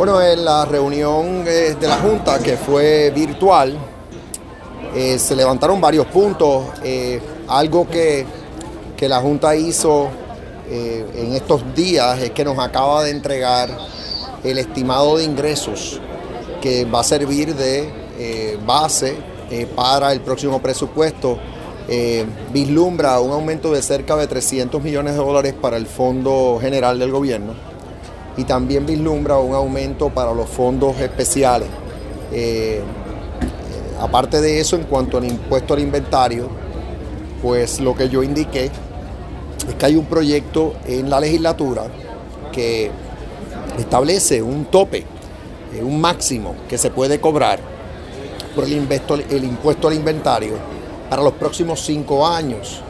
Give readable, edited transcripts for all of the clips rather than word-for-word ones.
Bueno, en la reunión de la Junta, que fue virtual, se levantaron varios puntos. Algo que la Junta hizo en estos días es que nos acaba de entregar el estimado de ingresos que va a servir de base para el próximo presupuesto. Vislumbra un aumento de cerca de $300 millones para el Fondo General del Gobierno y también vislumbra un aumento para los fondos especiales. Aparte de eso, en cuanto al impuesto al inventario, pues lo que yo indiqué es que hay un proyecto en la legislatura que establece un tope, un máximo que se puede cobrar por el impuesto al inventario para los próximos 5 años.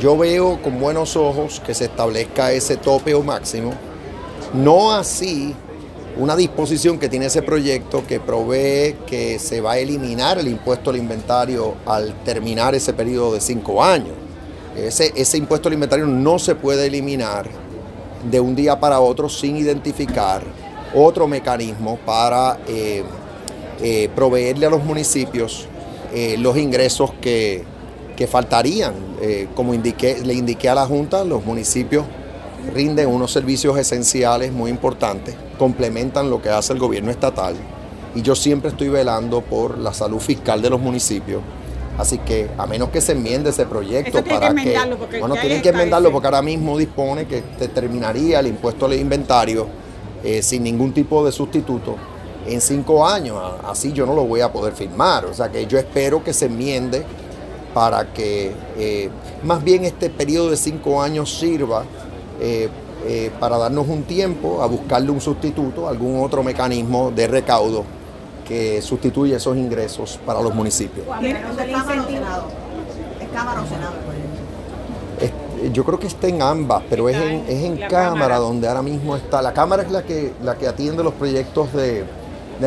Yo veo con buenos ojos que se establezca ese tope o máximo, no así una disposición que tiene ese proyecto que provee que se va a eliminar el impuesto al inventario al terminar ese periodo de 5 años. Ese impuesto al inventario no se puede eliminar de un día para otro sin identificar otro mecanismo para proveerle a los municipios los ingresos que faltarían. Como le indiqué a la Junta, los municipios rinden unos servicios esenciales muy importantes, complementan lo que hace el gobierno estatal, y yo siempre estoy velando por la salud fiscal de los municipios. Así que, a menos que se enmiende ese proyecto, tienen que enmendarlo, porque ahora mismo dispone que terminaría el impuesto al inventario sin ningún tipo de sustituto en 5 años. Así yo no lo voy a poder firmar. O sea que yo espero que se enmiende para que más bien este periodo de 5 años sirva para darnos un tiempo a buscarle un sustituto, algún otro mecanismo de recaudo que sustituya esos ingresos para los municipios. Yo creo que está en ambas, pero es en Cámara donde ahora mismo está. La Cámara es la que atiende los proyectos de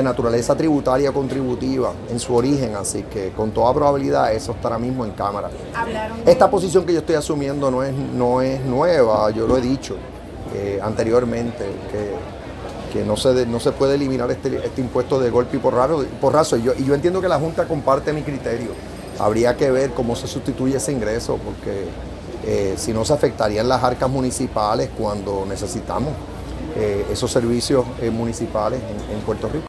naturaleza tributaria contributiva en su origen, así que con toda probabilidad eso estará mismo en Cámara. Esta posición que yo estoy asumiendo no es nueva, yo lo he dicho anteriormente, que no se puede eliminar este impuesto de golpe y porrazo. Y yo entiendo que la Junta comparte mi criterio. Habría que ver cómo se sustituye ese ingreso, porque si no se afectarían las arcas municipales cuando necesitamos esos servicios municipales en Puerto Rico.